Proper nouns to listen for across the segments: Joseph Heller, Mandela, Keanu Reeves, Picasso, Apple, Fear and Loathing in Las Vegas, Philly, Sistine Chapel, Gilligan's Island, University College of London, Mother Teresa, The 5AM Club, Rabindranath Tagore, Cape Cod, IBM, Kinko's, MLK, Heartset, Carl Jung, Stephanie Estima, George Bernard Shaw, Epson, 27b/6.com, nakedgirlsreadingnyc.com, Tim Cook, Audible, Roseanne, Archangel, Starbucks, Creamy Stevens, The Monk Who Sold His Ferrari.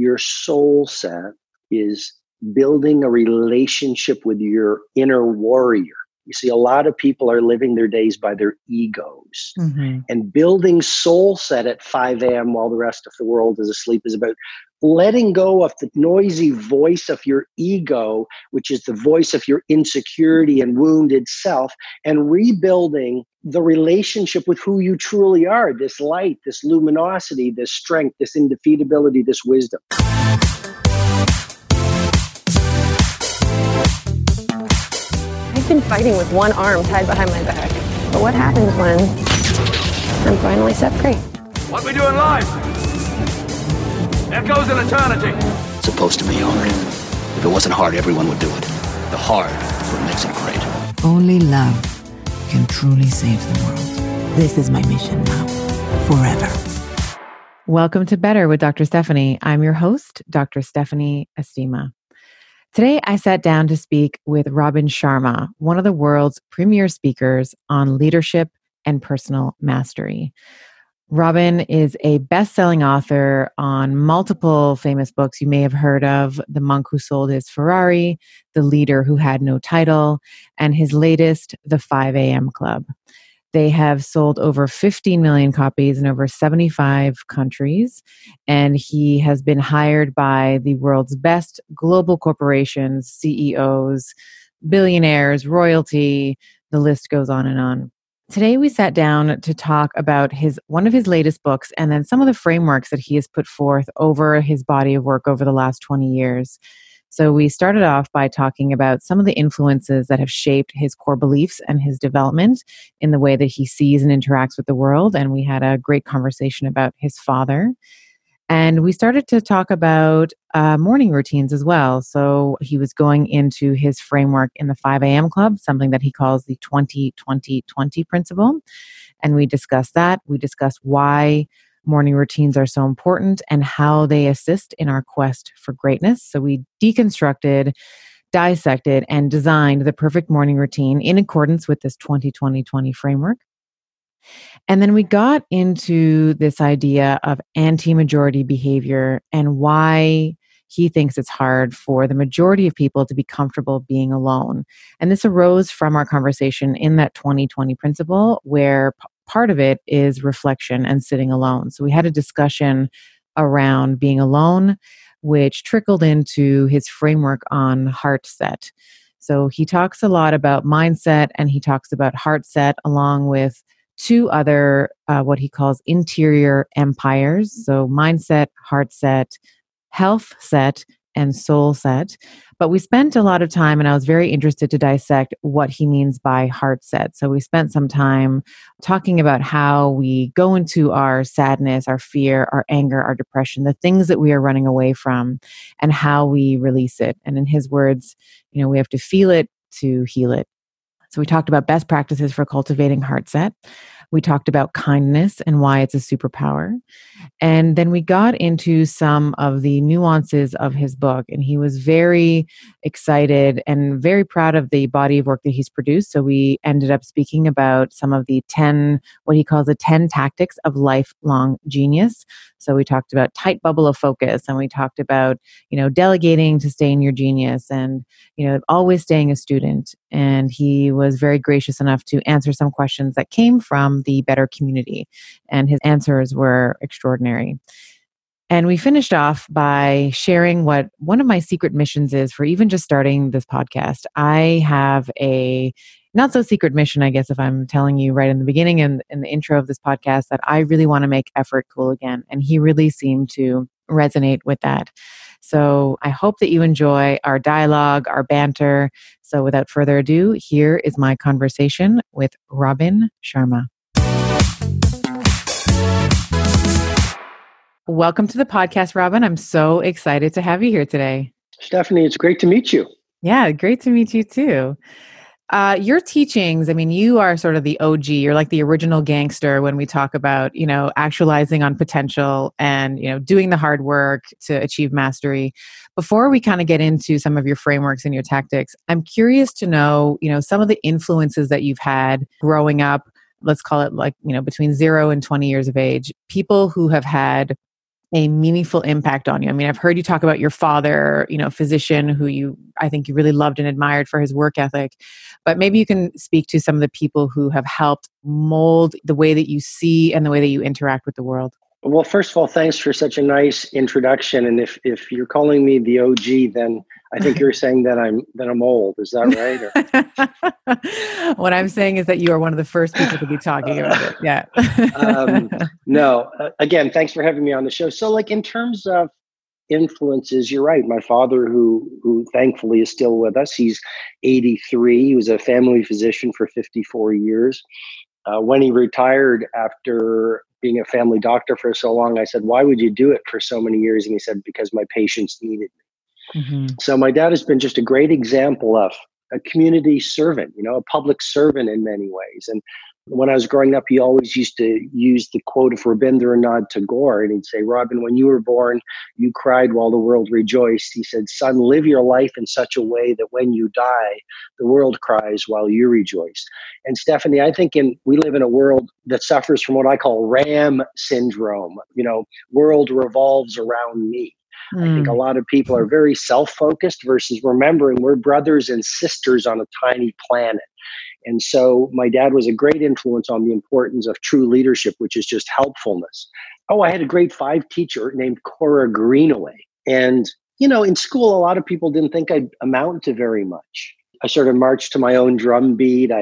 your soul set is building a relationship with your inner warrior. You see, a lot of people are living their days by their egos. Mm-hmm. And building soul set at 5 a.m. while the rest of the world is asleep is about letting go of the noisy voice of your ego, which is the voice of your insecurity and wounded self, and rebuilding the relationship with who you truly are, this light, this luminosity, this strength, this indefeatability, this wisdom. Been fighting with one arm tied behind my back. But what happens when I'm finally set free? What we do in life echoes in eternity. It's supposed to be hard. If it wasn't hard, everyone would do it. The hard is what makes it great. Only love can truly save the world. This is my mission now, forever. Welcome to Better with Dr. Stephanie. I'm your host, Dr. Stephanie Estima. Today, I sat down to speak with Robin Sharma, one of the world's premier speakers on leadership and personal mastery. Robin is a best-selling author on multiple famous books you may have heard of, The Monk Who Sold His Ferrari, The Leader Who Had No Title, and his latest, The 5am Club. They have sold over 15 million copies in over 75 countries, and he has been hired by the world's best global corporations, CEOs, billionaires, royalty, the list goes on and on. Today we sat down to talk about one of his latest books and then some of the frameworks that he has put forth over his body of work over the last 20 years. So we started off by talking about some of the influences that have shaped his core beliefs and his development in the way that he sees and interacts with the world. And we had a great conversation about his father. And we started to talk about morning routines as well. So he was going into his framework in the 5 a.m. Club, something that he calls the 20-20-20 principle. And we discussed that. We discussed why morning routines are so important and how they assist in our quest for greatness. So we deconstructed, dissected, and designed the perfect morning routine in accordance with this 20-20-20 framework. And then we got into this idea of anti-majority behavior and why he thinks it's hard for the majority of people to be comfortable being alone. And this arose from our conversation in that 20-20 principle, where part of it is reflection and sitting alone. So we had a discussion around being alone, which trickled into his framework on heart set. So he talks a lot about mindset and he talks about heart set, along with two other, what he calls interior empires. So mindset, heart set, health set, and soul set. But we spent a lot of time, and I was very interested to dissect what he means by heart set. So we spent some time talking about how we go into our sadness, our fear, our anger, our depression, the things that we are running away from, and how we release it. And in his words, you know, we have to feel it to heal it. So we talked about best practices for cultivating heart set. We talked about kindness and why it's a superpower. And then we got into some of the nuances of his book. And he was very excited and very proud of the body of work that he's produced. So we ended up speaking about some of the 10, what he calls the 10 tactics of lifelong genius. So we talked about tight bubble of focus, and we talked about, you know, delegating to stay in your genius, and, you know, always staying a student. And he was very gracious enough to answer some questions that came from the Better community, and his answers were extraordinary. And we finished off by sharing what one of my secret missions is for even just starting this podcast. I have a not so secret mission, I guess, if I'm telling you right in the beginning and in the intro of this podcast, that I really want to make effort cool again. And he really seemed to resonate with that. So I hope that you enjoy our dialogue, our banter. So without further ado, here is my conversation with Robin Sharma. Welcome to the podcast, Robin. I'm so excited to have you here today. Stephanie, it's great to meet you. Yeah, great to meet you too. Your teachings, I mean, you are sort of the OG, you're like the original gangster when we talk about, you know, actualizing on potential and, you know, doing the hard work to achieve mastery. Before we kind of get into some of your frameworks and your tactics, I'm curious to know, you know, some of the influences that you've had growing up, let's call it like, you know, between 0 and 20 years of age, people who have had a meaningful impact on you? I mean, I've heard you talk about your father, you know, physician who you, I think you really loved and admired for his work ethic, but maybe you can speak to some of the people who have helped mold the way that you see and the way that you interact with the world. Well, first of all, thanks for such a nice introduction. And if you're calling me the OG, then I think you're saying that I'm old. Is that right? Or... What I'm saying is that you are one of the first people to be talking about it. Yeah. No. Again, thanks for having me on the show. So, like in terms of influences, you're right. My father, who thankfully is still with us, he's 83. He was a family physician for 54 years. When he retired after being a family doctor for so long, I said, why would you do it for so many years? And he said, because my patients needed me. Mm-hmm. So my dad has been just a great example of a community servant, you know, a public servant in many ways. And when I was growing up, he always used to use the quote of Rabindranath Tagore, and he'd say, Robin, when you were born, you cried while the world rejoiced. He said, son, live your life in such a way that when you die, the world cries while you rejoice. And Stephanie, I think we live in a world that suffers from what I call RAM syndrome. You know, world revolves around me. I think a lot of people are very self-focused versus remembering we're brothers and sisters on a tiny planet. And so my dad was a great influence on the importance of true leadership, which is just helpfulness. Oh, I had a grade 5 teacher named Cora Greenaway. And, you know, in school, a lot of people didn't think I'd amount to very much. I sort of marched to my own drum beat.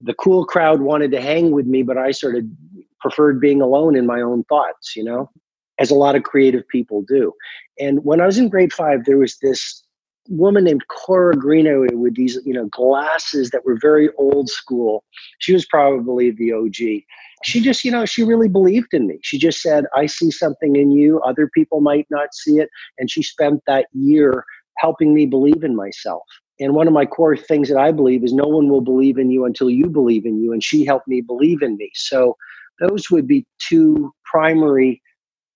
The cool crowd wanted to hang with me, but I sort of preferred being alone in my own thoughts, you know, as a lot of creative people do. And when I was in grade 5, there was this woman named Cora Greenaway with these, you know, glasses that were very old school. She was probably the OG. She just, you know, she really believed in me. She just said, I see something in you. Other people might not see it. And she spent that year helping me believe in myself. And one of my core things that I believe is no one will believe in you until you believe in you. And she helped me believe in me. So those would be two primary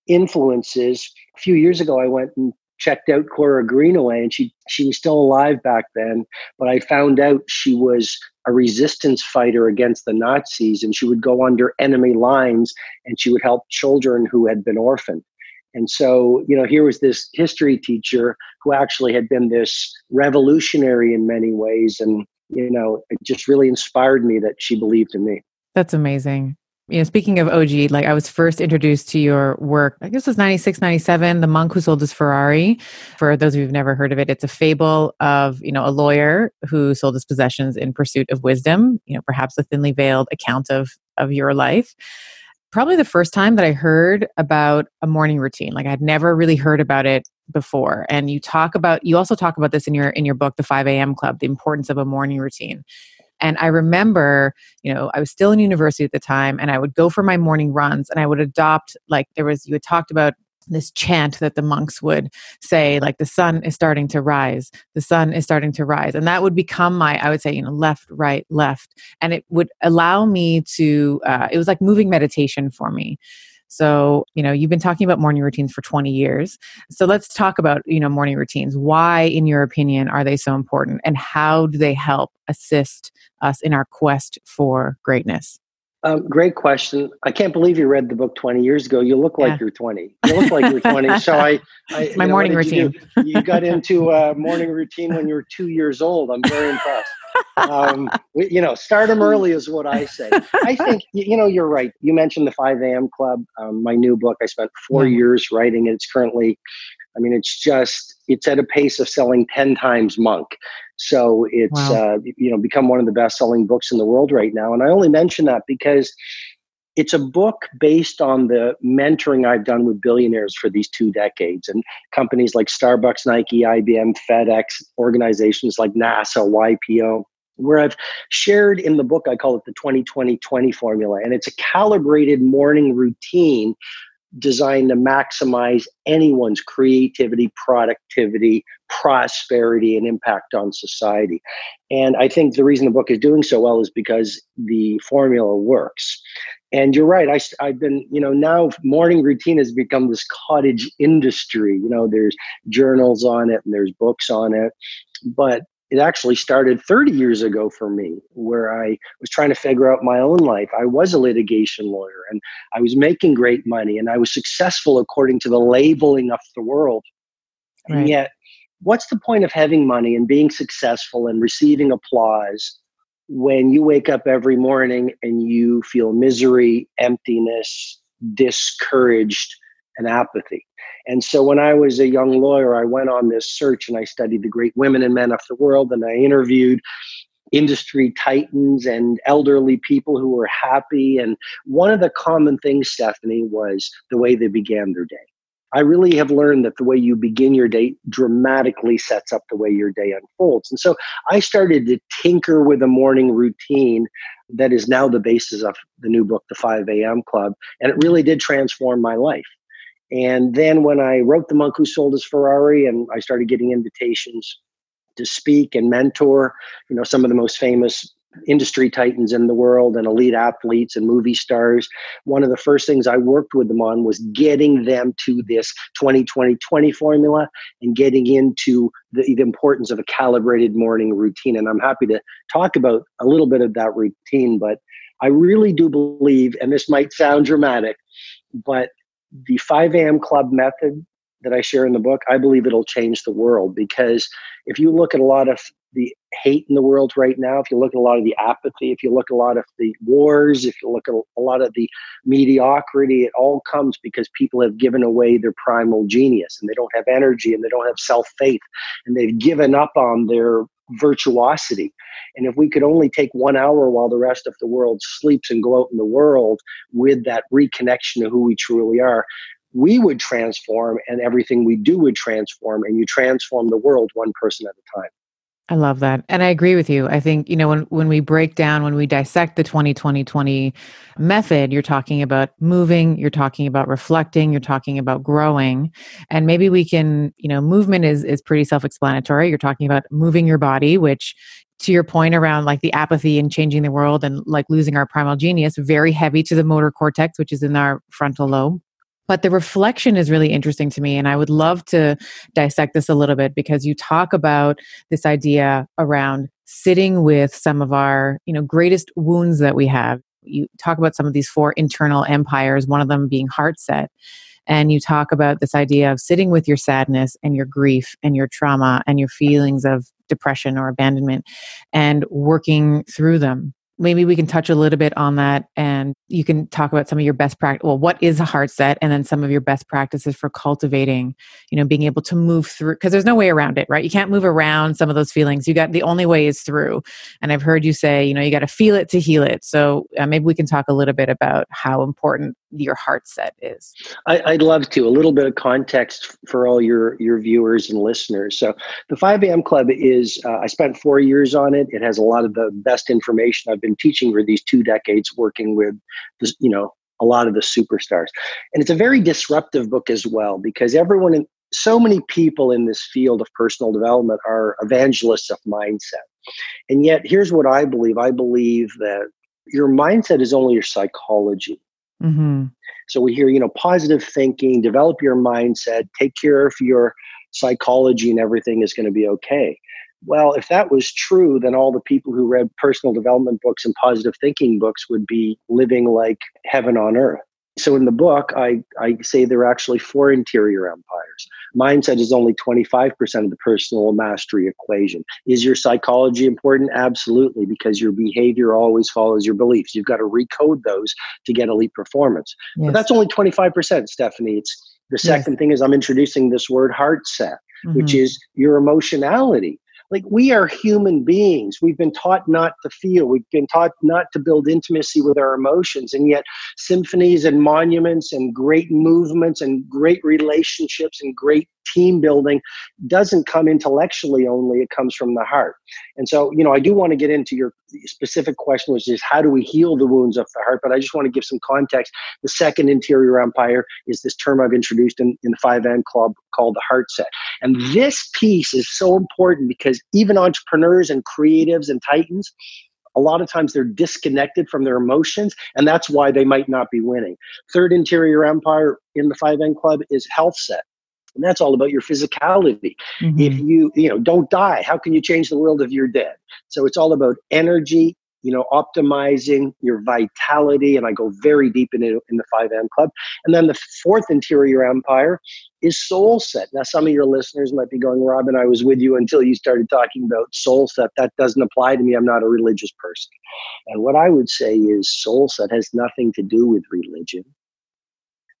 influences. A few years ago, I went and checked out Cora Greenaway, and she was still alive back then, but I found out she was a resistance fighter against the Nazis, and she would go under enemy lines, and she would help children who had been orphaned. And so, you know, here was this history teacher who actually had been this revolutionary in many ways, and, you know, it just really inspired me that she believed in me. That's amazing. You know, speaking of OG, like I was first introduced to your work, I guess it was 96, 97, The Monk Who Sold His Ferrari. For those of you who've never heard of it, it's a fable of, you know, a lawyer who sold his possessions in pursuit of wisdom, you know, perhaps a thinly veiled account of your life. Probably the first time that I heard about a morning routine, like I'd never really heard about it before. And you also talk about this in your book, The 5 a.m. Club, the importance of a morning routine. And I remember, you know, I was still in university at the time, and I would go for my morning runs, and I would adopt, like you had talked about this chant that the monks would say, like, the sun is starting to rise, the sun is starting to rise. And that would become I would say, you know, left, right, left. And it would allow me to, it was like moving meditation for me. So, you know, you've been talking about morning routines for 20 years. So let's talk about, you know, morning routines. Why, in your opinion, are they so important, and how do they help assist us in our quest for greatness? Great question. I can't believe you read the book 20 years ago. You look like you're 20. You look like you're 20. So it's my morning routine. You got into a morning routine when you were 2 years old. I'm very impressed. You know, start them early is what I say. I think, you know, you're right. You mentioned the 5 a.m. Club, my new book. I spent 4 years writing it. It's currently, I mean, it's at a pace of selling 10 times Monk. So it's, you know, become one of the best selling books in the world right now. And I only mention that because it's a book based on the mentoring I've done with billionaires for these 2 decades, and companies like Starbucks, Nike, IBM, FedEx, organizations like NASA, YPO, where I've shared in the book, I call it the 20-20-20 formula. And it's a calibrated morning routine designed to maximize anyone's creativity, productivity, prosperity, and impact on society. And I think the reason the book is doing so well is because the formula works. And you're right. I've been, you know, now morning routine has become this cottage industry. You know, there's journals on it and there's books on it. But It actually started 30 years ago for me, where I was trying to figure out my own life. I was a litigation lawyer, and I was making great money, and I was successful according to the labeling of the world. Right. And yet, what's the point of having money and being successful and receiving applause when you wake up every morning and you feel misery, emptiness, discouraged, and apathy? And so when I was a young lawyer, I went on this search and I studied the great women and men of the world. And I interviewed industry titans and elderly people who were happy. And one of the common things, Stephanie, was the way they began their day. I really have learned that the way you begin your day dramatically sets up the way your day unfolds. And so I started to tinker with a morning routine that is now the basis of the new book, The 5am Club. And it really did transform my life. And then when I wrote The Monk Who Sold His Ferrari, and I started getting invitations to speak and mentor, you know, some of the most famous industry titans in the world and elite athletes and movie stars, one of the first things I worked with them on was getting them to this 20-20-20 formula and getting into the importance of a calibrated morning routine. And I'm happy to talk about a little bit of that routine, but I really do believe, and this might sound dramatic, but the 5 a.m. club method that I share in the book, I believe it'll change the world, because if you look at a lot of the hate in the world right now, if you look at a lot of the apathy, if you look at a lot of the wars, if you look at a lot of the mediocrity, it all comes because people have given away their primal genius, and they don't have energy, and they don't have self-faith, and they've given up on their virtuosity. And if we could only take 1 hour while the rest of the world sleeps and go out in the world with that reconnection to who we truly are, we would transform, and everything we do would transform, and you transform the world one person at a time. I love that. And I agree with you. I think, you know, when we break down, when we dissect the 20-20-20 method, you're talking about moving, you're talking about reflecting, you're talking about growing. And maybe we can, you know, movement is pretty self-explanatory. You're talking about moving your body, which to your point around like the apathy and changing the world and like losing our primal genius, very heavy to the motor cortex, which is in our frontal lobe. But the reflection is really interesting to me, and I would love to dissect this a little bit, because you talk about this idea around sitting with some of our, you know, greatest wounds that we have. You talk about some of these 4 internal empires, one of them being heart set. And you talk about this idea of sitting with your sadness and your grief and your trauma and your feelings of depression or abandonment and working through them. Maybe we can touch a little bit on that, and you can talk about some of your best practice. Well, what is a heart set, and then some of your best practices for cultivating, you know, being able to move through, because there's no way around it, right? You can't move around some of those feelings. You got, the only way is through. And I've heard you say, you know, you got to feel it to heal it. So maybe we can talk a little bit about how important your heart set is. I'd love to. A little bit of context for all your viewers and listeners. So the 5am Club is, I spent 4 years on it. It has a lot of the best information I've been teaching for these 2 decades, working with, you know, a lot of the superstars. And it's a very disruptive book as well, because so many people in this field of personal development are evangelists of mindset. And yet here's what I believe. I believe that your mindset is only your psychology. Mm-hmm. So we hear, you know, positive thinking, develop your mindset, take care of your psychology, and everything is going to be okay. Well, if that was true, then all the people who read personal development books and positive thinking books would be living like heaven on earth. So in the book, I say there are actually 4 interior empires. Mindset is only 25% of the personal mastery equation. Is your psychology important? Absolutely, because your behavior always follows your beliefs. You've got to recode those to get elite performance. Yes. But that's only 25%, Stephanie. It's the second thing is I'm introducing this word heart set, which is your emotionality. Like, we are human beings. We've been taught not to feel. We've been taught not to build intimacy with our emotions. And yet symphonies and monuments and great movements and great relationships and great team building doesn't come intellectually only. It comes from the heart. And so, you know, I do want to get into your specific question, which is how do we heal the wounds of the heart? But I just want to give some context. The second interior empire is this term I've introduced in the 5M Club called the heart set. And this piece is so important because even entrepreneurs and creatives and titans, a lot of times they're disconnected from their emotions, and that's why they might not be winning. Third interior empire in the 5M Club is health set. And that's all about your physicality. Mm-hmm. If you don't die, how can you change the world if you're dead? So it's all about energy, optimizing your vitality. And I go very deep in the 5AM Club. And then the fourth interior empire is soul set. Now, some of your listeners might be going, Robin, I was with you until you started talking about soul set. That doesn't apply to me. I'm not a religious person. And what I would say is soul set has nothing to do with religion.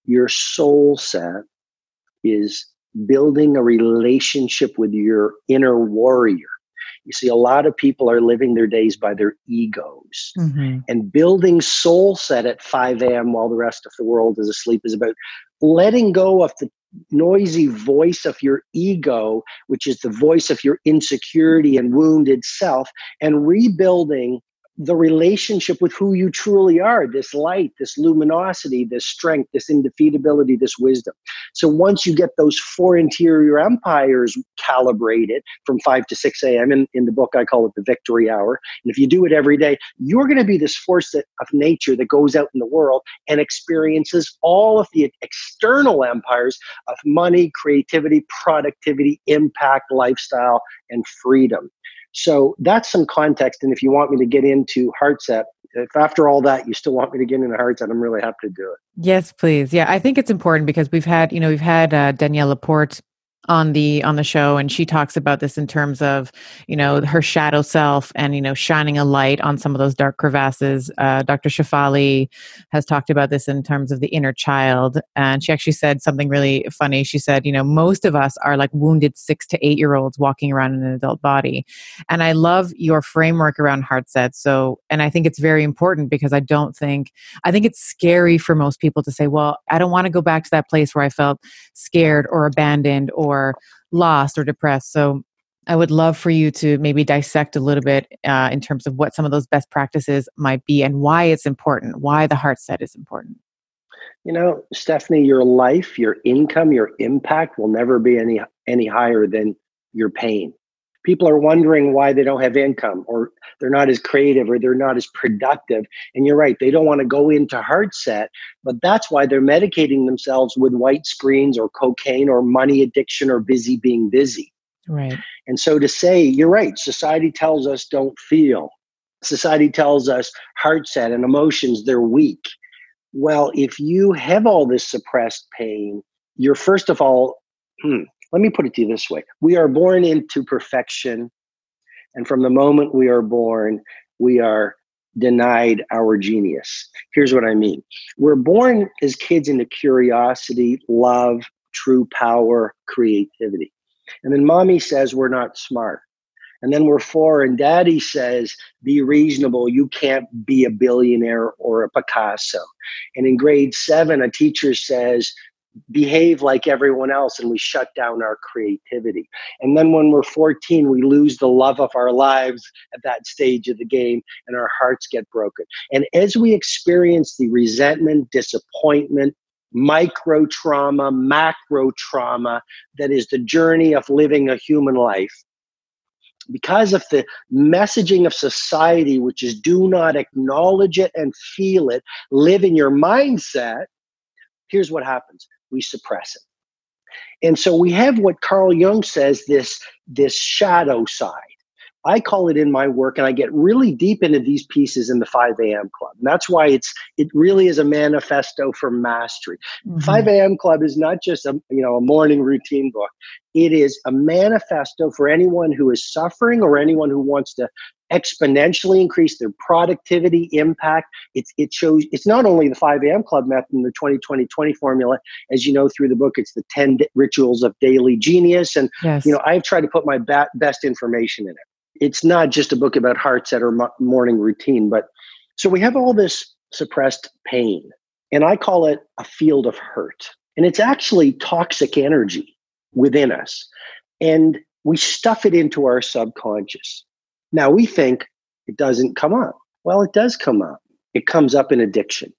Your soul set is building a relationship with your inner warrior. You see, a lot of people are living their days by their egos. Mm-hmm. And building soul set at 5 a.m. while the rest of the world is asleep is about letting go of the noisy voice of your ego, which is the voice of your insecurity and wounded self, and rebuilding the relationship with who you truly are, this light, this luminosity, this strength, this indefeatability, this wisdom. So once you get those four interior empires calibrated from 5 to 6 a.m., in the book I call it the victory hour, and if you do it every day, you're going to be this force of nature that goes out in the world and experiences all of the external empires of money, creativity, productivity, impact, lifestyle, and freedom. So that's some context. And if you want me to get into Heartset, if after all that, you still want me to get into Heartset, I'm really happy to do it. Yes, please. Yeah, I think it's important because we've had Danielle Laporte on the show, and she talks about this in terms of, her shadow self and, shining a light on some of those dark crevasses. Doctor Shefali has talked about this in terms of the inner child. And she actually said something really funny. She said, most of us are like wounded 6 to 8-year-olds walking around in an adult body. And I love your framework around Heartset. So, and I think it's very important because I think it's scary for most people to say, well, I don't want to go back to that place where I felt scared or abandoned or lost or depressed. So I would love for you to maybe dissect a little bit in terms of what some of those best practices might be and why it's important, why the Heartset is important. Stephanie, your life, your income, your impact will never be any higher than your pain. People are wondering why they don't have income, or they're not as creative, or they're not as productive. And you're right, they don't want to go into Heartset, but that's why they're medicating themselves with white screens or cocaine or money addiction or busy being busy. Right. And so to say, you're right, society tells us don't feel. Society tells us Heartset and emotions, they're weak. Well, if you have all this suppressed pain, you're first of all, let me put it to you this way. We are born into perfection. And from the moment we are born, we are denied our genius. Here's what I mean. We're born as kids into curiosity, love, true power, creativity. And then mommy says we're not smart. And then we're 4 and daddy says, be reasonable. You can't be a billionaire or a Picasso. And in grade 7, a teacher says, behave like everyone else, and we shut down our creativity. And then when we're 14, we lose the love of our lives at that stage of the game, and our hearts get broken. And as we experience the resentment, disappointment, micro trauma, macro trauma, that is the journey of living a human life, because of the messaging of society, which is do not acknowledge it and feel it, live in your mindset, here's what happens. We suppress it. And so we have what Carl Jung says, this shadow side. I call it in my work, and I get really deep into these pieces in the 5 a.m. Club. And that's why it really is a manifesto for mastery. Mm-hmm. 5 a.m. Club is not just a morning routine book. It is a manifesto for anyone who is suffering or anyone who wants to exponentially increase their productivity, impact. It shows it's not only the 5 a.m. Club method and the 20-20-20 formula, as you know, through the book, it's the 10 rituals of daily genius. And, yes, I've tried to put my best information in it. It's not just a book about Heartset or morning routine, but so we have all this suppressed pain, and I call it a field of hurt, and it's actually toxic energy within us. And we stuff it into our subconscious. Now, we think it doesn't come up. Well, it does come up. It comes up in addiction,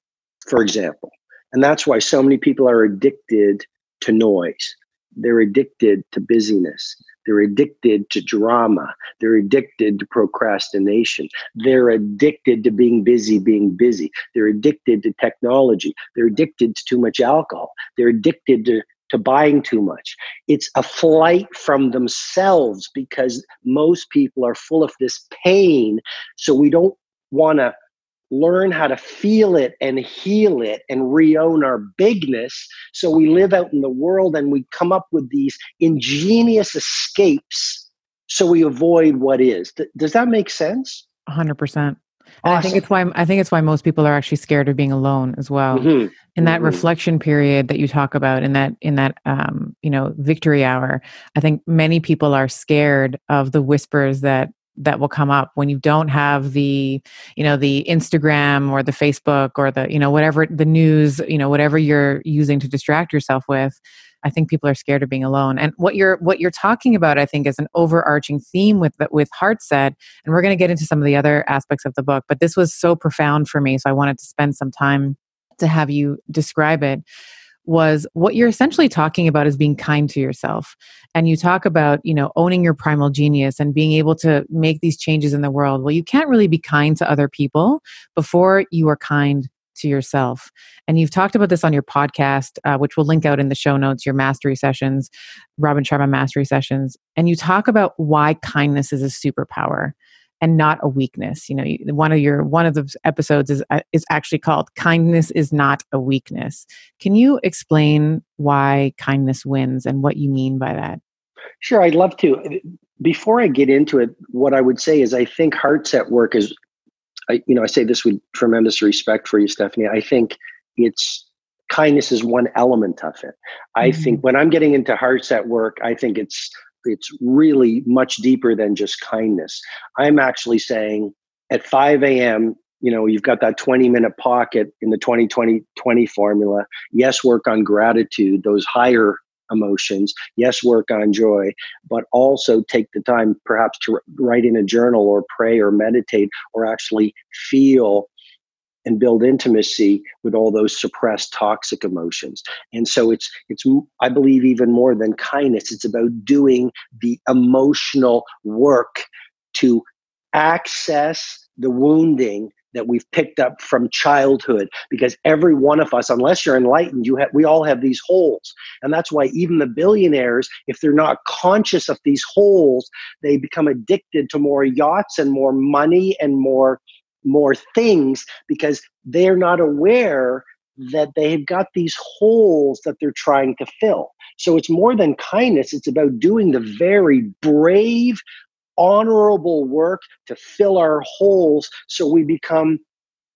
for example. And that's why so many people are addicted to noise. They're addicted to busyness. They're addicted to drama. They're addicted to procrastination. They're addicted to being busy. They're addicted to technology. They're addicted to too much alcohol. They're addicted to to buying too much. It's a flight from themselves because most people are full of this pain. So we don't want to learn how to feel it and heal it and re-own our bigness. So we live out in the world and we come up with these ingenious escapes so we avoid what is. Does that make sense? 100%. Awesome. I think it's why most people are actually scared of being alone as well. Mm-hmm. In that reflection period that you talk about, in that victory hour, I think many people are scared of the whispers that will come up when you don't have the Instagram or the Facebook or whatever the news, whatever you're using to distract yourself with. I think people are scared of being alone. And what you're talking about, I think, is an overarching theme with Heartset. And we're going to get into some of the other aspects of the book, but this was so profound for me. So I wanted to spend some time to have you describe it. Was what you're essentially talking about is being kind to yourself. And you talk about, owning your primal genius and being able to make these changes in the world. Well, you can't really be kind to other people before you are kind to yourself. And you've talked about this on your podcast, which we'll link out in the show notes, your mastery sessions, Robin Sharma mastery sessions. And you talk about why kindness is a superpower and not a weakness. One of the episodes is actually called Kindness is Not a Weakness. Can you explain why kindness wins and what you mean by that? Sure. I'd love to. Before I get into it, what I would say is I think Heartset work is, I say this with tremendous respect for you, Stephanie. I think kindness is one element of it. I think when I'm getting into Heartset work, I think it's really much deeper than just kindness. I'm actually saying at 5 a.m., you've got that 20-minute pocket in the 20-20-20 formula. Yes, work on gratitude, those higher emotions. Yes, work on joy, but also take the time perhaps to write in a journal or pray or meditate or actually feel and build intimacy with all those suppressed toxic emotions. And so it's I believe even more than kindness. It's about doing the emotional work to access the wounding that we've picked up from childhood, because every one of us, unless you're enlightened, we all have these holes. And that's why even the billionaires, if they're not conscious of these holes, they become addicted to more yachts and more money and more things, because they're not aware that they've got these holes that they're trying to fill. So it's more than kindness. It's about doing the very brave, honorable work to fill our holes so we become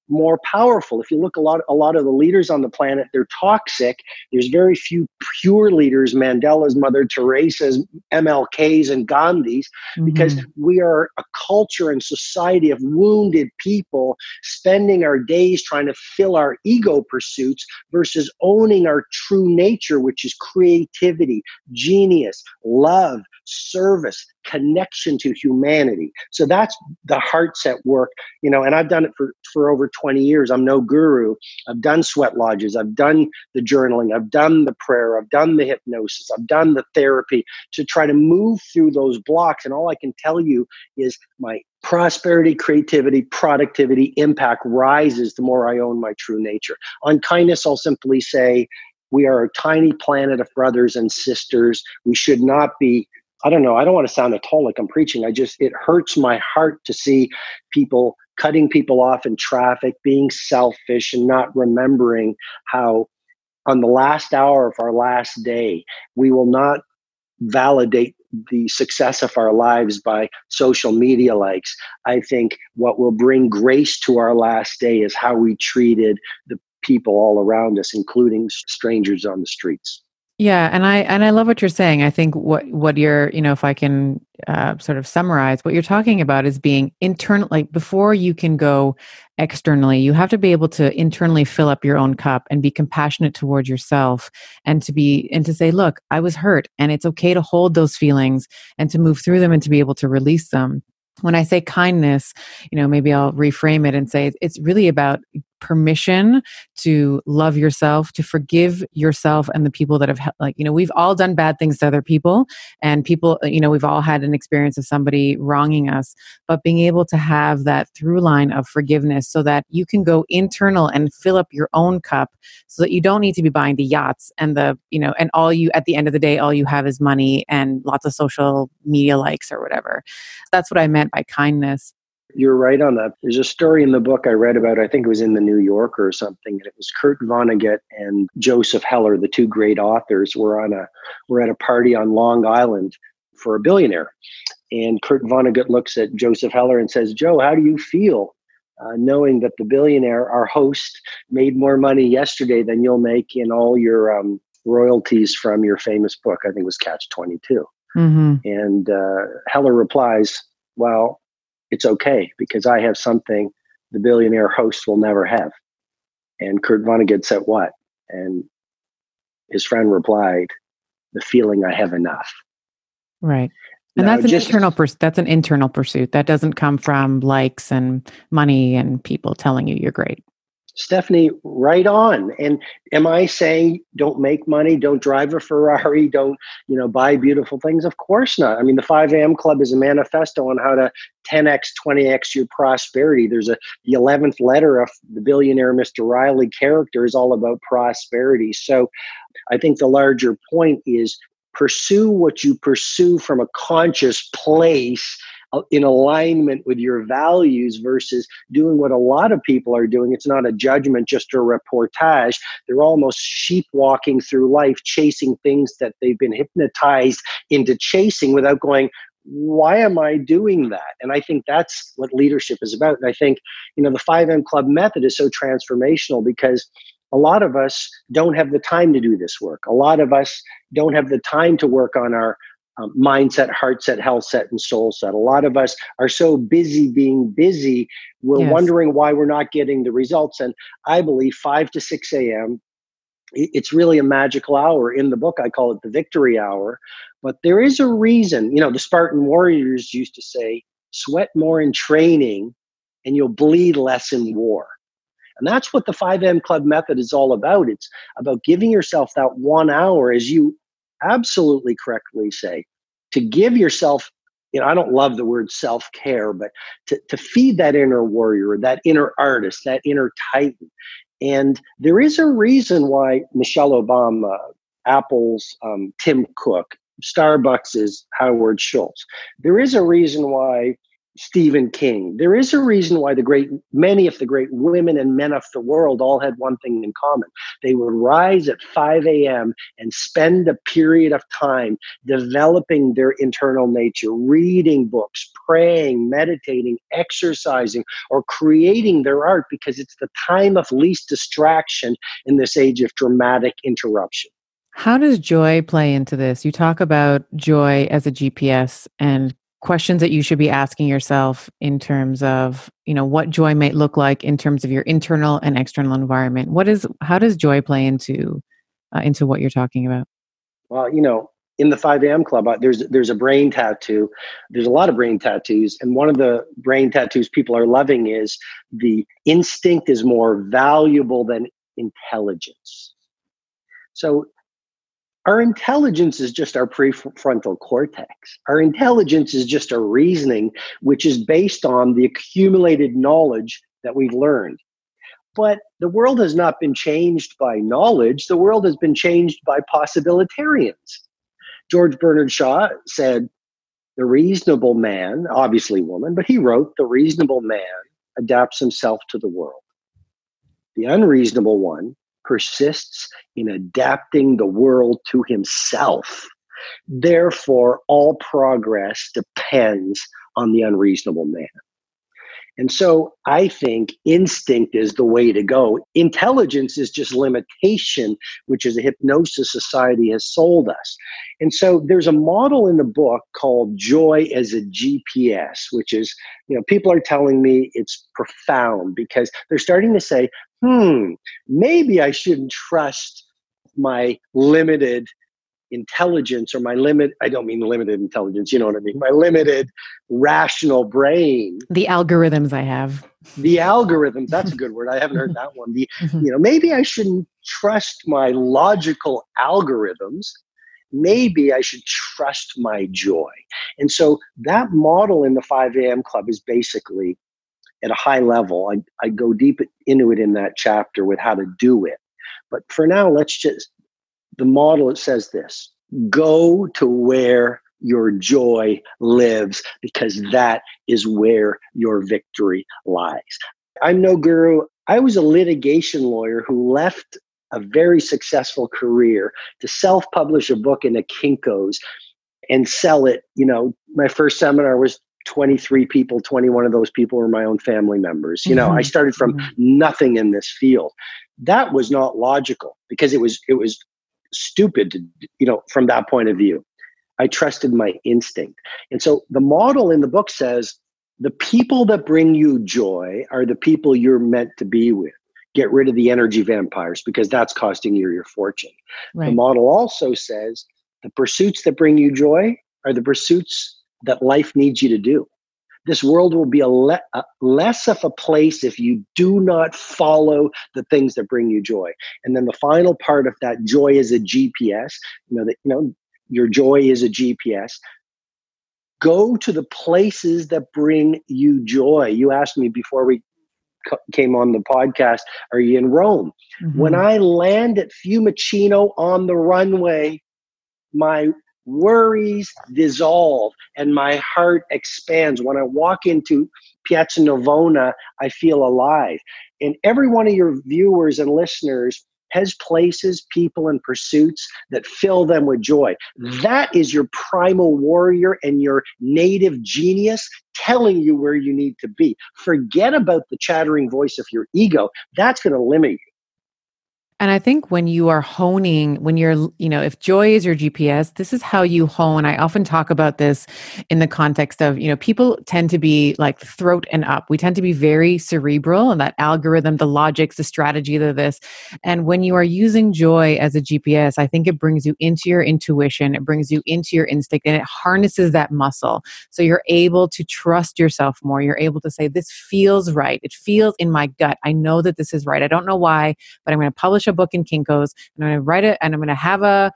more powerful. If you look a lot of the leaders on the planet, they're toxic. There's very few pure leaders, Mandela's, Mother Teresa's, MLK's, and Gandhi's, because we are a culture and society of wounded people spending our days trying to fill our ego pursuits versus owning our true nature, which is creativity, genius, love, service, connection to humanity. So that's the Heartset work, and I've done it for over 20 years. I'm no guru. I've done sweat lodges. I've done the journaling. I've done the prayer. I've done the hypnosis. I've done the therapy to try to move through those blocks. And all I can tell you is my prosperity, creativity, productivity, impact rises the more I own my true nature. On kindness, I'll simply say we are a tiny planet of brothers and sisters. We should not be I don't want to sound at all like I'm preaching. It hurts my heart to see people cutting people off in traffic, being selfish, and not remembering how on the last hour of our last day, we will not validate the success of our lives by social media likes. I think what will bring grace to our last day is how we treated the people all around us, including strangers on the streets. Yeah. And I love what you're saying. I think what you're, if I can sort of summarize, what you're talking about is being internal, like before you can go externally, you have to be able to internally fill up your own cup and be compassionate towards yourself and to say, look, I was hurt and it's okay to hold those feelings and to move through them and to be able to release them. When I say kindness, maybe I'll reframe it and say it's really about permission to love yourself, to forgive yourself and the people that have, like, you know, we've all done bad things to other people, and people, you know, we've all had an experience of somebody wronging us, but being able to have that through line of forgiveness so that you can go internal and fill up your own cup so that you don't need to be buying the yachts and the, you know, and all you, at the end of the day, all you have is money and lots of social media likes or whatever. That's what I meant by kindness. You're right on that. There's a story in the book I read about, I think it was in the New Yorker or something, and it was Kurt Vonnegut and Joseph Heller, the two great authors, were at a party on Long Island for a billionaire. And Kurt Vonnegut looks at Joseph Heller and says, "Joe, how do you feel knowing that the billionaire, our host, made more money yesterday than you'll make in all your royalties from your famous book?" I think it was Catch-22. Mm-hmm. And Heller replies, "Well, it's okay, because I have something the billionaire host will never have." And Kurt Vonnegut said, "What?" And his friend replied, "The feeling I have enough." Right. And now, that's an internal pursuit. That doesn't come from likes and money and people telling you you're great. Stephanie, right on. And am I saying don't make money, don't drive a Ferrari, don't, you know, buy beautiful things? Of course not. I mean, the 5 AM Club is a manifesto on how to 10x, 20x your prosperity. There's the 11th letter of the billionaire Mr. Riley character is all about prosperity. So I think the larger point is pursue what you pursue from a conscious place in alignment with your values versus doing what a lot of people are doing. It's not a judgment, just a reportage. They're almost sheep walking through life, chasing things that they've been hypnotized into chasing without going, why am I doing that? And I think that's what leadership is about. And I think, you know, the 5M Club method is so transformational because a lot of us don't have the time to do this work. A lot of us don't have the time to work on our mindset, heart set, health set, and soul set. A lot of us are so busy being busy, we're wondering why we're not getting the results. And I believe 5 to 6 a.m., it's really a magical hour. In the book, I call it the victory hour. But there is a reason, you know, the Spartan warriors used to say, sweat more in training and you'll bleed less in war. And that's what the 5M Club method is all about. It's about giving yourself that 1 hour, as you absolutely correctly say, to give yourself, you know, I don't love the word self-care, but to feed that inner warrior, that inner artist, that inner titan. And there is a reason why Michelle Obama, Apple's Tim Cook, Starbucks's Howard Schultz. There is a reason why Stephen King. There is a reason why many of the great women and men of the world all had one thing in common. They would rise at 5 a.m. and spend a period of time developing their internal nature, reading books, praying, meditating, exercising, or creating their art, because it's the time of least distraction in this age of dramatic interruption. How does joy play into this? You talk about joy as a GPS and questions that you should be asking yourself in terms of, you know, what joy might look like in terms of your internal and external environment. How does joy play into what you're talking about? Well, you know, in the 5 AM Club, there's a brain tattoo. There's a lot of brain tattoos. And one of the brain tattoos people are loving is the instinct is more valuable than intelligence. So our intelligence is just our prefrontal cortex. Our intelligence is just our reasoning, which is based on the accumulated knowledge that we've learned. But the world has not been changed by knowledge. The world has been changed by possibilitarians. George Bernard Shaw said, the reasonable man, obviously woman, but he wrote, the reasonable man adapts himself to the world. The unreasonable one persists in adapting the world to himself. Therefore, all progress depends on the unreasonable man. And so I think instinct is the way to go. Intelligence is just limitation, which is a hypnosis society has sold us. And so there's a model in the book called Joy as a GPS, which is, you know, people are telling me it's profound because they're starting to say, maybe I shouldn't trust my limited intelligence or my limit, I don't mean limited intelligence, you know what I mean? My limited rational brain. The algorithms I have. The algorithms, that's a good word. I haven't heard that one. You know, maybe I shouldn't trust my logical algorithms. Maybe I should trust my joy. And so that model in the 5 a.m. Club is basically at a high level. I go deep into it in that chapter with how to do it. But for now, let's just, the model, it says this: go to where your joy lives, because that is where your victory lies. I'm no guru. I was a litigation lawyer who left a very successful career to self-publish a book in a Kinko's and sell it. You know, my first seminar was 23 people, 21 of those people were my own family members. You know, I started from nothing in this field. That was not logical, because it was stupid to, you know, from that point of view. I trusted my instinct. And so the model in the book says, the people that bring you joy are the people you're meant to be with. Get rid of the energy vampires, because that's costing you your fortune. Right. The model also says the pursuits that bring you joy are the pursuits that life needs you to do. This world will be less of a place if you do not follow the things that bring you joy. And then the final part of that, joy is a GPS. Your joy is a GPS. Go to the places that bring you joy. You asked me before we came on the podcast, are you in Rome? When I land at Fiumicino on the runway, my worries dissolve and my heart expands. When I walk into Piazza Navona, I feel alive. And every one of your viewers and listeners has places, people, and pursuits that fill them with joy. That is your primal warrior and your native genius telling you where you need to be. Forget about the chattering voice of your ego. That's going to limit you. And I think when you are honing, when you're, you know, if joy is your GPS, this is how you hone. I often talk about this in the context of, you know, people tend to be like throat and up. We tend to be very cerebral, and that algorithm, the logics, the strategy, the this. And when you are using joy as a GPS, I think it brings you into your intuition, it brings you into your instinct, and it harnesses that muscle. So you're able to trust yourself more. You're able to say, this feels right. It feels in my gut. I know that this is right. I don't know why, but I'm going to publish a book in Kinko's, and I'm going to write it, and I'm going to have a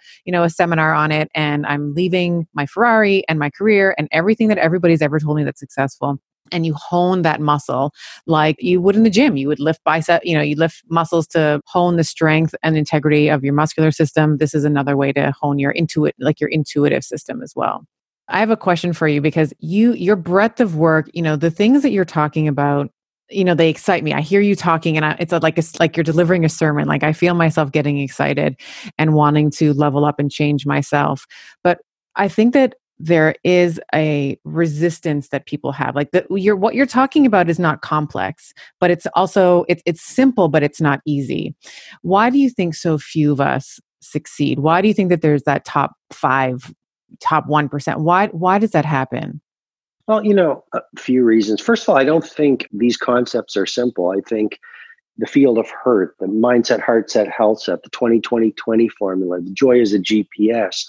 seminar on it, and I'm leaving my Ferrari and my career and everything that everybody's ever told me that's successful. And you hone that muscle like you would in the gym. You would lift bicep, you lift muscles to hone the strength and integrity of your muscular system. This is another way to hone your intuitive system as well. I have a question for you, because your breadth of work, the things that you're talking about, they excite me. I hear you talking, and it's like you're delivering a sermon. Like, I feel myself getting excited and wanting to level up and change myself. But I think that there is a resistance that people have. Like, what you're talking about is not complex, but it's also, it's simple, but it's not easy. Why do you think so few of us succeed? Why do you think that there's that top 5, top 1%? Why does that happen? Well, a few reasons. First of all, I don't think these concepts are simple. I think the field of hurt, the mindset, heart set, health set, the 20-20-20 formula, the joy is a GPS.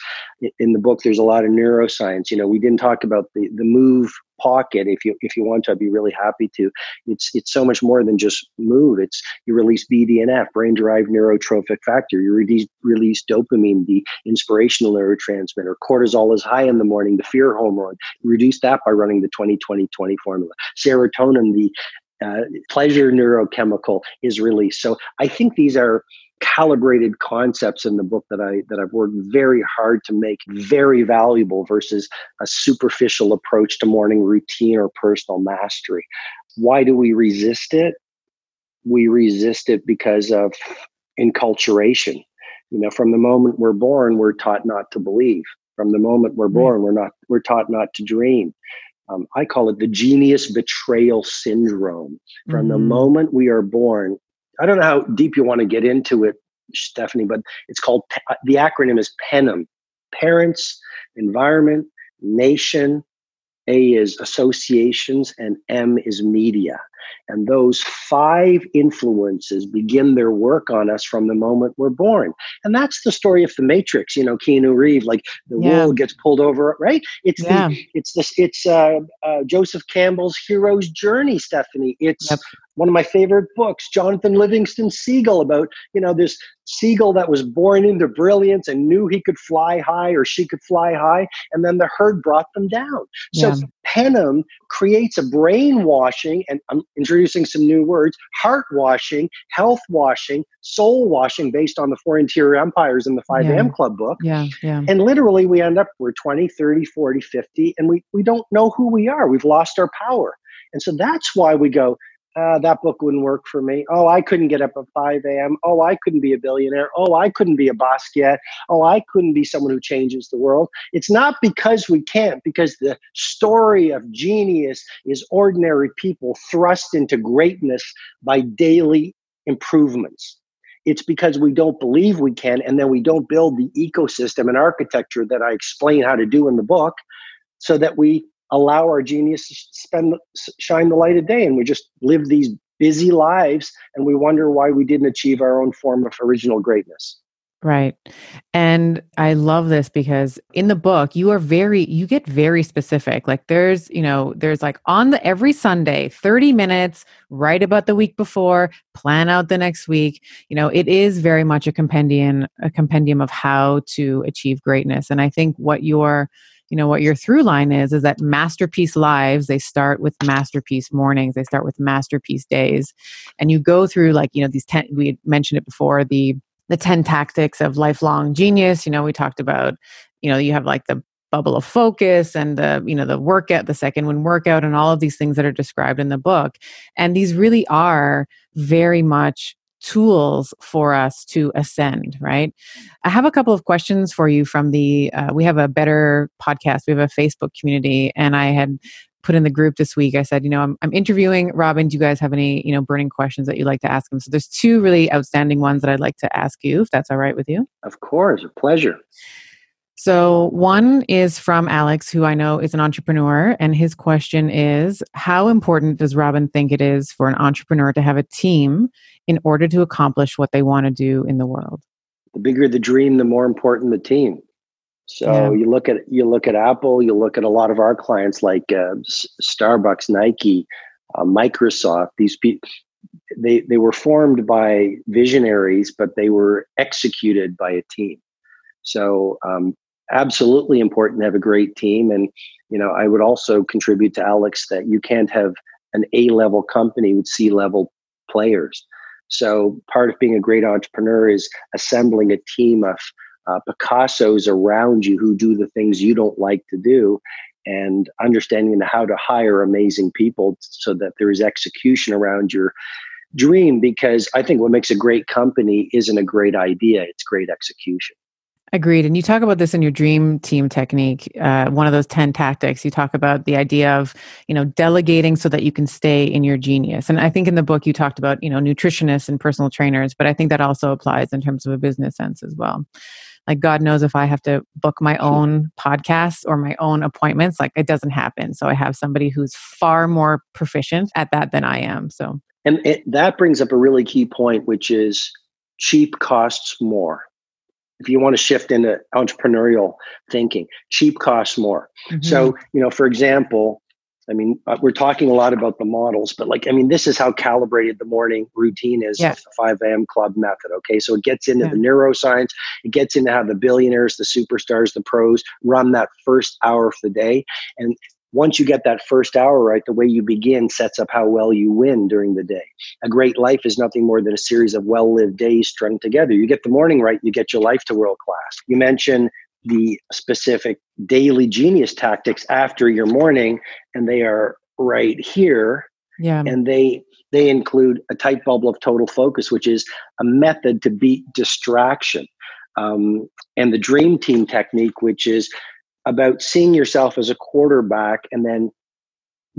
In the book, there's a lot of neuroscience. We didn't talk about the move pocket. If you want to, I'd be really happy to. It's so much more than just move. It's, you release BDNF, brain-derived neurotrophic factor. You release dopamine, the inspirational neurotransmitter. Cortisol is high in the morning, the fear hormone. You reduce that by running the 20-20-20 formula. Serotonin, the pleasure neurochemical, is released. So I think these are calibrated concepts in the book that I've worked very hard to make very valuable versus a superficial approach to morning routine or personal mastery. Why do we resist it? We resist it because of enculturation. From the moment we're born, we're taught not to believe. From the moment we're born, we're taught not to dream. I call it the genius betrayal syndrome. From the moment we are born, I don't know how deep you want to get into it, Stephanie, but it's called, the acronym is PENM. Parents, environment, nation, A is associations, and M is media. And those five influences begin their work on us from the moment we're born. And that's the story of The Matrix, you know, Keanu Reeves, like the world gets pulled over, right? It's Joseph Campbell's hero's journey, Stephanie. It's one of my favorite books, Jonathan Livingston Seagull, about, you know, this seagull that was born into brilliance and knew he could fly high or she could fly high, and then the herd brought them down. So Panem creates a brainwashing, and I'm introducing some new words, heart washing, health washing, soul washing, based on the four interior empires in the 5am Club book. And literally we end up, we're 20, 30, 40, 50, and we don't know who we are. We've lost our power. And so that's why we go, that book wouldn't work for me. Oh, I couldn't get up at 5 a.m. Oh, I couldn't be a billionaire. Oh, I couldn't be a Basquiat. Oh, I couldn't be someone who changes the world. It's not because we can't, because the story of genius is ordinary people thrust into greatness by daily improvements. It's because we don't believe we can, and then we don't build the ecosystem and architecture that I explain how to do in the book, so that we allow our genius to shine the light of day, and we just live these busy lives, and we wonder why we didn't achieve our own form of original greatness. Right. And I love this because in the book, you get very specific. Like there's like on the every Sunday, 30 minutes, write about the week before, plan out the next week. You know, it is very much a compendium of how to achieve greatness. And I think what your through line is that masterpiece lives, they start with masterpiece mornings, they start with masterpiece days. And you go through these 10, we had mentioned it before, the 10 tactics of lifelong genius. You know, we talked about, you have like the bubble of focus and the workout, the second wind workout, and all of these things that are described in the book. And these really are very much tools for us to ascend, right? I have a couple of questions for you from we have a better podcast. We have a Facebook community, and I had put in the group this week, I said, I'm interviewing Robin. Do you guys have any, burning questions that you'd like to ask him? So there's two really outstanding ones that I'd like to ask you, if that's all right with you. Of course, a pleasure. So one is from Alex, who I know is an entrepreneur, and his question is, how important does Robin think it is for an entrepreneur to have a team in order to accomplish what they want to do in the world? The bigger the dream, the more important the team. So you look at Apple, you look at a lot of our clients like Starbucks, Nike, Microsoft, these people. They were formed by visionaries, but they were executed by a team. So absolutely important to have a great team. And, I would also contribute to Alex that you can't have an A-level company with C-level players. So part of being a great entrepreneur is assembling a team of Picassos around you who do the things you don't like to do, and understanding how to hire amazing people so that there is execution around your dream. Because I think what makes a great company isn't a great idea, it's great execution. Agreed. And you talk about this in your dream team technique, one of those 10 tactics. You talk about the idea of, delegating so that you can stay in your genius. And I think in the book you talked about, nutritionists and personal trainers, but I think that also applies in terms of a business sense as well. Like, God knows if I have to book my own podcasts or my own appointments, like it doesn't happen. So I have somebody who's far more proficient at that than I am. So, and that brings up a really key point, which is cheap costs more. If you want to shift into entrepreneurial thinking, cheap costs more. Mm-hmm. So, for example, we're talking a lot about the models, but this is how calibrated the morning routine is with the 5 a.m. Club method. Okay. So it gets into the neuroscience. It gets into how the billionaires, the superstars, the pros run that first hour of the day. And once you get that first hour right, the way you begin sets up how well you win during the day. A great life is nothing more than a series of well-lived days strung together. You get the morning right, you get your life to world class. You mentioned the specific daily genius tactics after your morning, and they are right here. Yeah. And they include a tight bubble of total focus, which is a method to beat distraction. And the dream team technique, which is about seeing yourself as a quarterback and then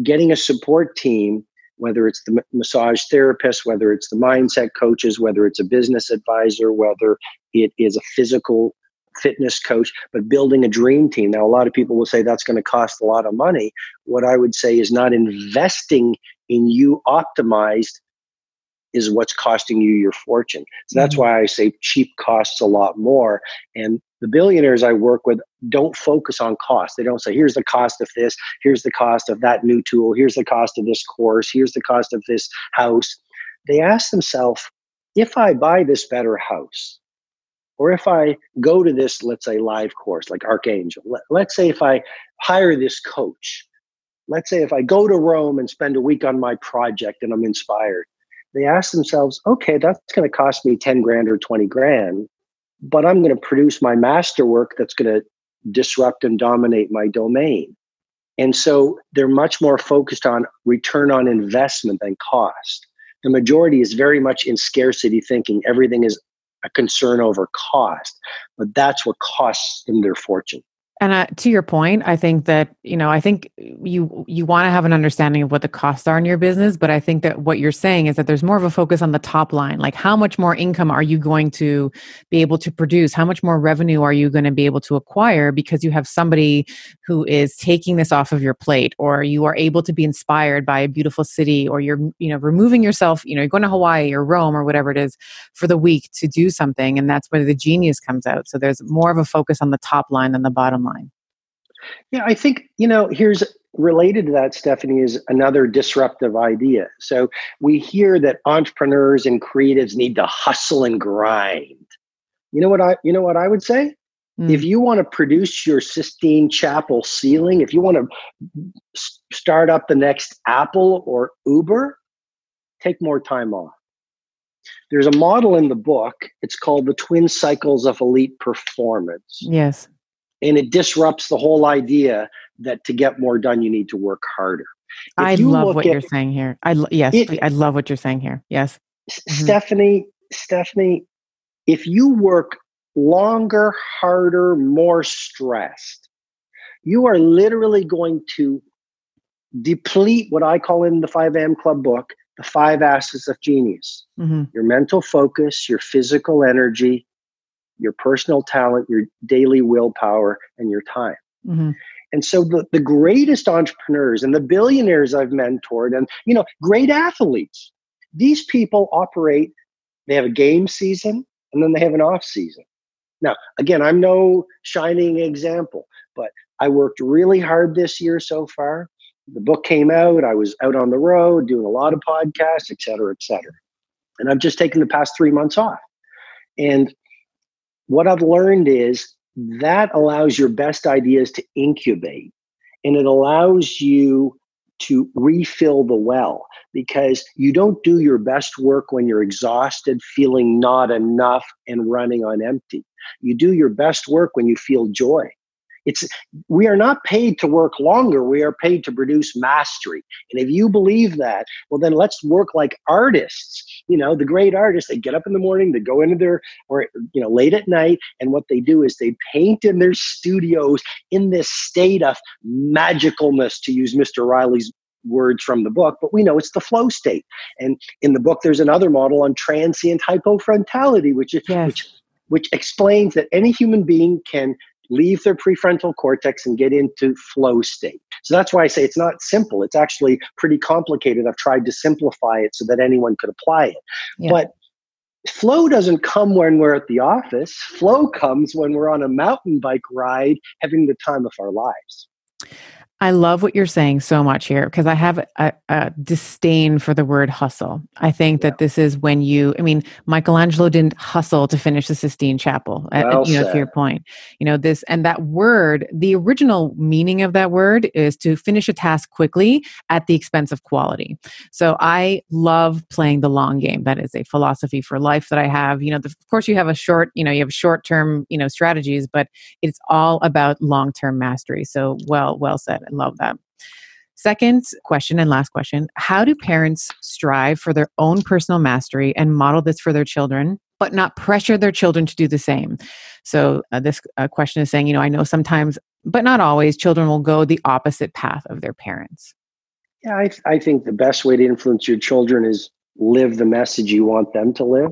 getting a support team, whether it's the massage therapist, whether it's the mindset coaches, whether it's a business advisor, whether it is a physical fitness coach, but building a dream team. Now, a lot of people will say that's going to cost a lot of money. What I would say is not investing in you optimized is what's costing you your fortune. So that's why I say cheap costs a lot more. And the billionaires I work with don't focus on cost. They don't say, here's the cost of this, here's the cost of that new tool, here's the cost of this course, here's the cost of this house. They ask themselves, if I buy this better house, or if I go to this, let's say, live course like Archangel, let's say if I hire this coach, let's say if I go to Rome and spend a week on my project and I'm inspired, they ask themselves, okay, that's going to cost me 10 grand or 20 grand, but I'm going to produce my masterwork that's going to disrupt and dominate my domain. And so they're much more focused on return on investment than cost. The majority is very much in scarcity thinking. Everything is a concern over cost, but that's what costs them their fortune. And to your point, I think that, I think you want to have an understanding of what the costs are in your business, but I think that what you're saying is that there's more of a focus on the top line. Like, how much more income are you going to be able to produce? How much more revenue are you going to be able to acquire because you have somebody who is taking this off of your plate, or you are able to be inspired by a beautiful city, or you're, removing yourself, you're going to Hawaii or Rome or whatever it is for the week to do something. And that's where the genius comes out. So there's more of a focus on the top line than the bottom line. Yeah, I think, here's related to that, Stephanie, is another disruptive idea. So we hear that entrepreneurs and creatives need to hustle and grind. You know what I would say? If you want to produce your Sistine Chapel ceiling, if you want to start up the next Apple or Uber, take more time off. There's a model in the book. It's called the twin cycles of elite performance. Yes. And it disrupts the whole idea that to get more done, you need to work harder. I love what you're saying here. I love what you're saying here. Yes. Stephanie, if you work longer, harder, more stressed, you are literally going to deplete what I call in the 5AM Club book, the 5 assets of genius. Mm-hmm. Your mental focus, your physical energy, your personal talent, your daily willpower, and your time. Mm-hmm. And so the greatest entrepreneurs and the billionaires I've mentored and, great athletes, these people operate, they have a game season and then they have an off season. Now, again, I'm no shining example, but I worked really hard this year so far. The book came out. I was out on the road doing a lot of podcasts, et cetera, et cetera. And I've just taken the past 3 months off. And what I've learned is that allows your best ideas to incubate, and it allows you to refill the well, because you don't do your best work when you're exhausted, feeling not enough, and running on empty. You do your best work when you feel joy. We are not paid to work longer. We are paid to produce mastery. And if you believe that, well, then let's work like artists. The great artists, they get up in the morning, they go into late at night. And what they do is they paint in their studios in this state of magicalness, to use Mr. Riley's words from the book. But we know it's the flow state. And in the book, there's another model on transient hypofrontality, which explains that any human being can leave their prefrontal cortex and get into flow state. So that's why I say it's not simple. It's actually pretty complicated. I've tried to simplify it so that anyone could apply it. Yeah. But flow doesn't come when we're at the office. Flow comes when we're on a mountain bike ride, having the time of our lives. I love what you're saying so much here, because I have a disdain for the word hustle. I think that this is when Michelangelo didn't hustle to finish the Sistine Chapel, to your point, this, and that word, the original meaning of that word is to finish a task quickly at the expense of quality. So I love playing the long game. That is a philosophy for life that I have, of course you have short-term, strategies, but it's all about long-term mastery. So well said. I love that. Second question and last question. How do parents strive for their own personal mastery and model this for their children, but not pressure their children to do the same? So this question is saying, I know sometimes, but not always, children will go the opposite path of their parents. Yeah, I think the best way to influence your children is live the message you want them to live.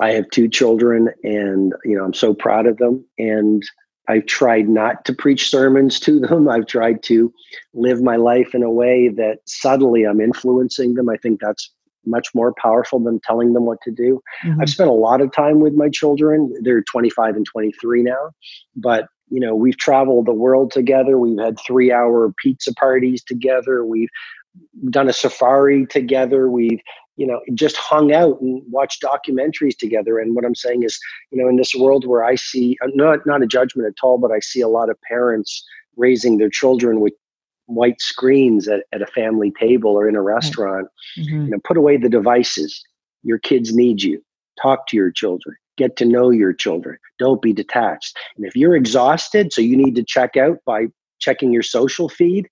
I have 2 children and, I'm so proud of them. And I've tried not to preach sermons to them. I've tried to live my life in a way that subtly I'm influencing them. I think that's much more powerful than telling them what to do. Mm-hmm. I've spent a lot of time with my children. They're 25 and 23 now, but you know, we've traveled the world together. We've had 3-hour pizza parties together. We've done a safari together. We've, you know, just hung out and watched documentaries together. And what I'm saying is, you know, in this world where I see, not a judgment at all, but I see a lot of parents raising their children with white screens at a family table or in a restaurant. Mm-hmm. You know, put away the devices. Your kids need you. Talk to your children. Get to know your children. Don't be detached. And if you're exhausted, so you need to check out by checking your social feed,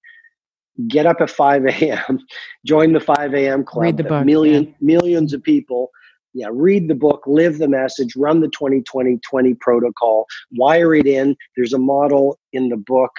get up at 5 a.m., join the 5 a.m. club. Read the book. Millions of people. Yeah, read the book, live the message, run the 20-20-20 protocol, wire it in. There's a model in the book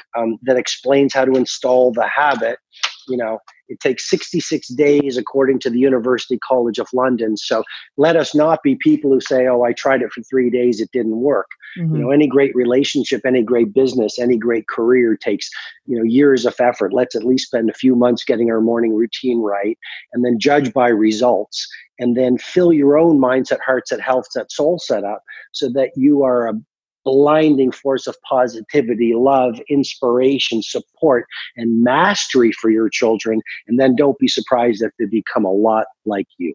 that explains how to install the habit. You know, it takes 66 days according to the University College of London. So let us not be people who say, oh, I tried it for 3 days, it didn't work. Mm-hmm. You know, any great relationship, any great business, any great career takes, you know, years of effort. Let's at least spend a few months getting our morning routine right and then judge by results and then fill your own mindset, heartset, healthset, soul set up so that you are a blinding force of positivity, love, inspiration, support, and mastery for your children. And then don't be surprised if they become a lot like you.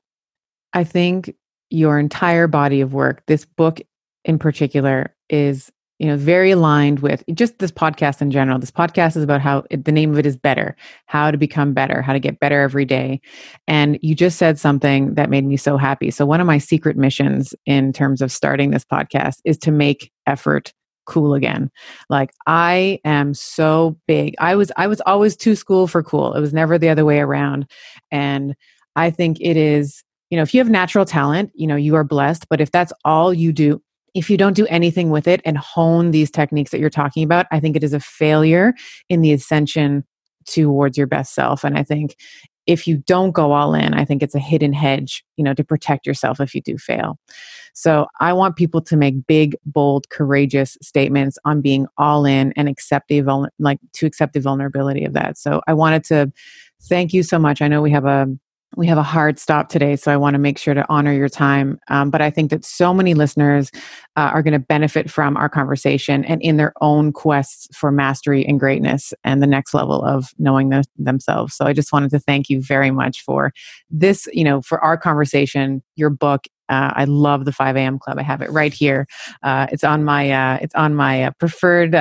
I think your entire body of work, this book in particular, is, you know, very aligned with just this podcast in general. This podcast is about how the name of it is better, how to become better, how to get better every day. And you just said something that made me so happy. So one of my secret missions in terms of starting this podcast is to make effort cool again. Like I am so big. I was always too cool for cool. It was never the other way around. And I think it is, you know, if you have natural talent, you know, you are blessed, but if that's all you do, if you don't do anything with it and hone these techniques that you're talking about, I think it is a failure in the ascension towards your best self. And I think if you don't go all in, I think it's a hidden hedge, you know, to protect yourself if you do fail. So I want people to make big, bold, courageous statements on being all in and accept the vulnerability of that. So I wanted to thank you so much. I know we have a hard stop today, so I want to make sure to honor your time. But I think that so many listeners are going to benefit from our conversation and in their own quests for mastery and greatness and the next level of knowing themselves. So I just wanted to thank you very much for this, you know, for our conversation, your book. I love the 5 a.m. Club. I have it right here. It's on my preferred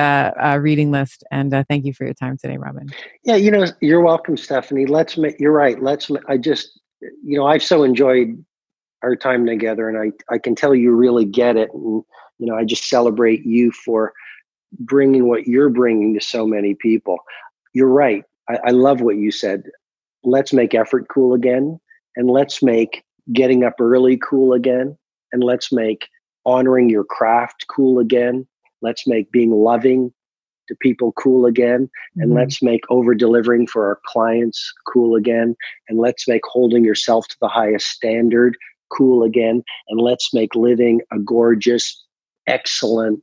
reading list. And thank you for your time today, Robin. Yeah, you know, you're welcome, Stephanie. You're right. You know, I've so enjoyed our time together, and I can tell you really get it. And you know, I just celebrate you for bringing what you're bringing to so many people. You're right. I love what you said. Let's make effort cool again, and let's make getting up early cool again, and let's make honoring your craft cool again. Let's make being loving to people cool again, and mm-hmm. let's make over-delivering for our clients cool again, and let's make holding yourself to the highest standard cool again, and let's make living a gorgeous, excellent,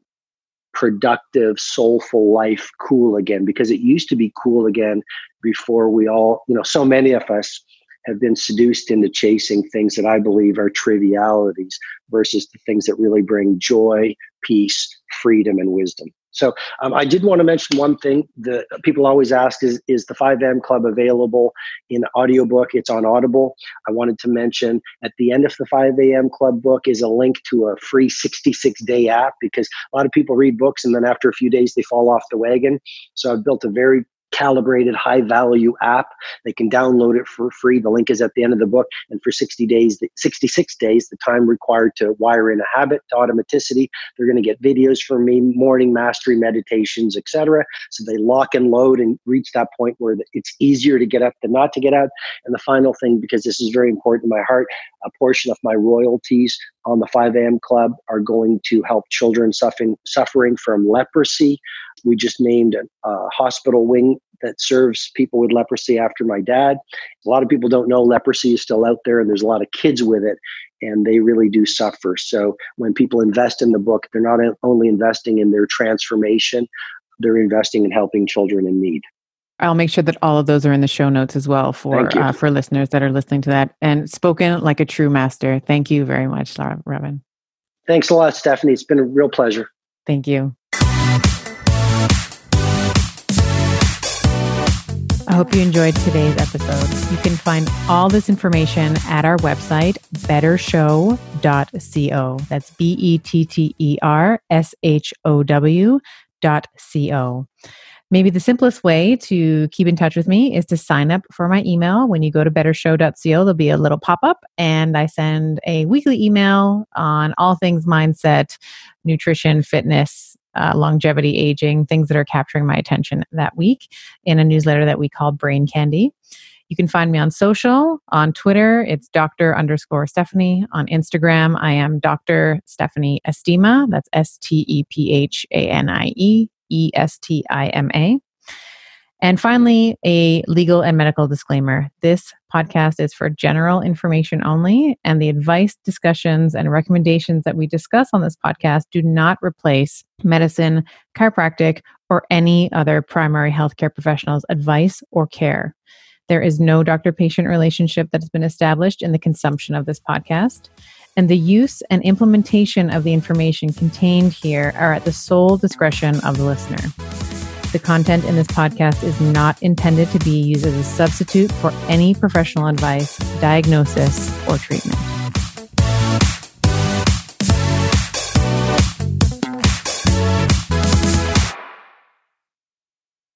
productive, soulful life cool again, because it used to be cool again before we all, you know, so many of us have been seduced into chasing things that I believe are trivialities versus the things that really bring joy, peace, freedom, and wisdom. So I did want to mention one thing that people always ask is the 5am Club available in audiobook? It's on Audible. I wanted to mention at the end of the 5am Club book is a link to a free 66-day app, because a lot of people read books and then after a few days they fall off the wagon. So I've built a very calibrated high value app. They can download it for free. The link is at the end of the book. And for 66 days, the time required to wire in a habit to automaticity, they're going to get videos from me, morning mastery meditations, etc. So they lock and load and reach that point where it's easier to get up than not to get out. And the final thing, because this is very important in my heart, a portion of my royalties on the 5am Club are going to help children suffering from leprosy. We just named a hospital wing that serves people with leprosy after my dad. A lot of people don't know leprosy is still out there, and there's a lot of kids with it. and they really do suffer. So when people invest in the book, they're not only investing in their transformation, they're investing in helping children in need. I'll make sure that all of those are in the show notes as well for listeners that are listening to that. And spoken like a true master. Thank you very much, Robin. Thanks a lot, Stephanie. It's been a real pleasure. Thank you. I hope you enjoyed today's episode. You can find all this information at our website, bettershow.co. That's BETTERSHOW.co. Maybe the simplest way to keep in touch with me is to sign up for my email. When you go to bettershow.co, there'll be a little pop-up, and I send a weekly email on all things mindset, nutrition, fitness, longevity, aging, things that are capturing my attention that week in a newsletter that we call Brain Candy. You can find me on social. On Twitter, it's Dr._Stephanie. On Instagram, I am Dr. Stephanie Estima. That's Stephanie Estima. And finally, a legal and medical disclaimer. This podcast is for general information only, and the advice, discussions, and recommendations that we discuss on this podcast do not replace medicine, chiropractic, or any other primary healthcare professional's advice or care. There is no doctor-patient relationship that has been established in the consumption of this podcast, and the use and implementation of the information contained here are at the sole discretion of the listener. The content in this podcast is not intended to be used as a substitute for any professional advice, diagnosis, or treatment.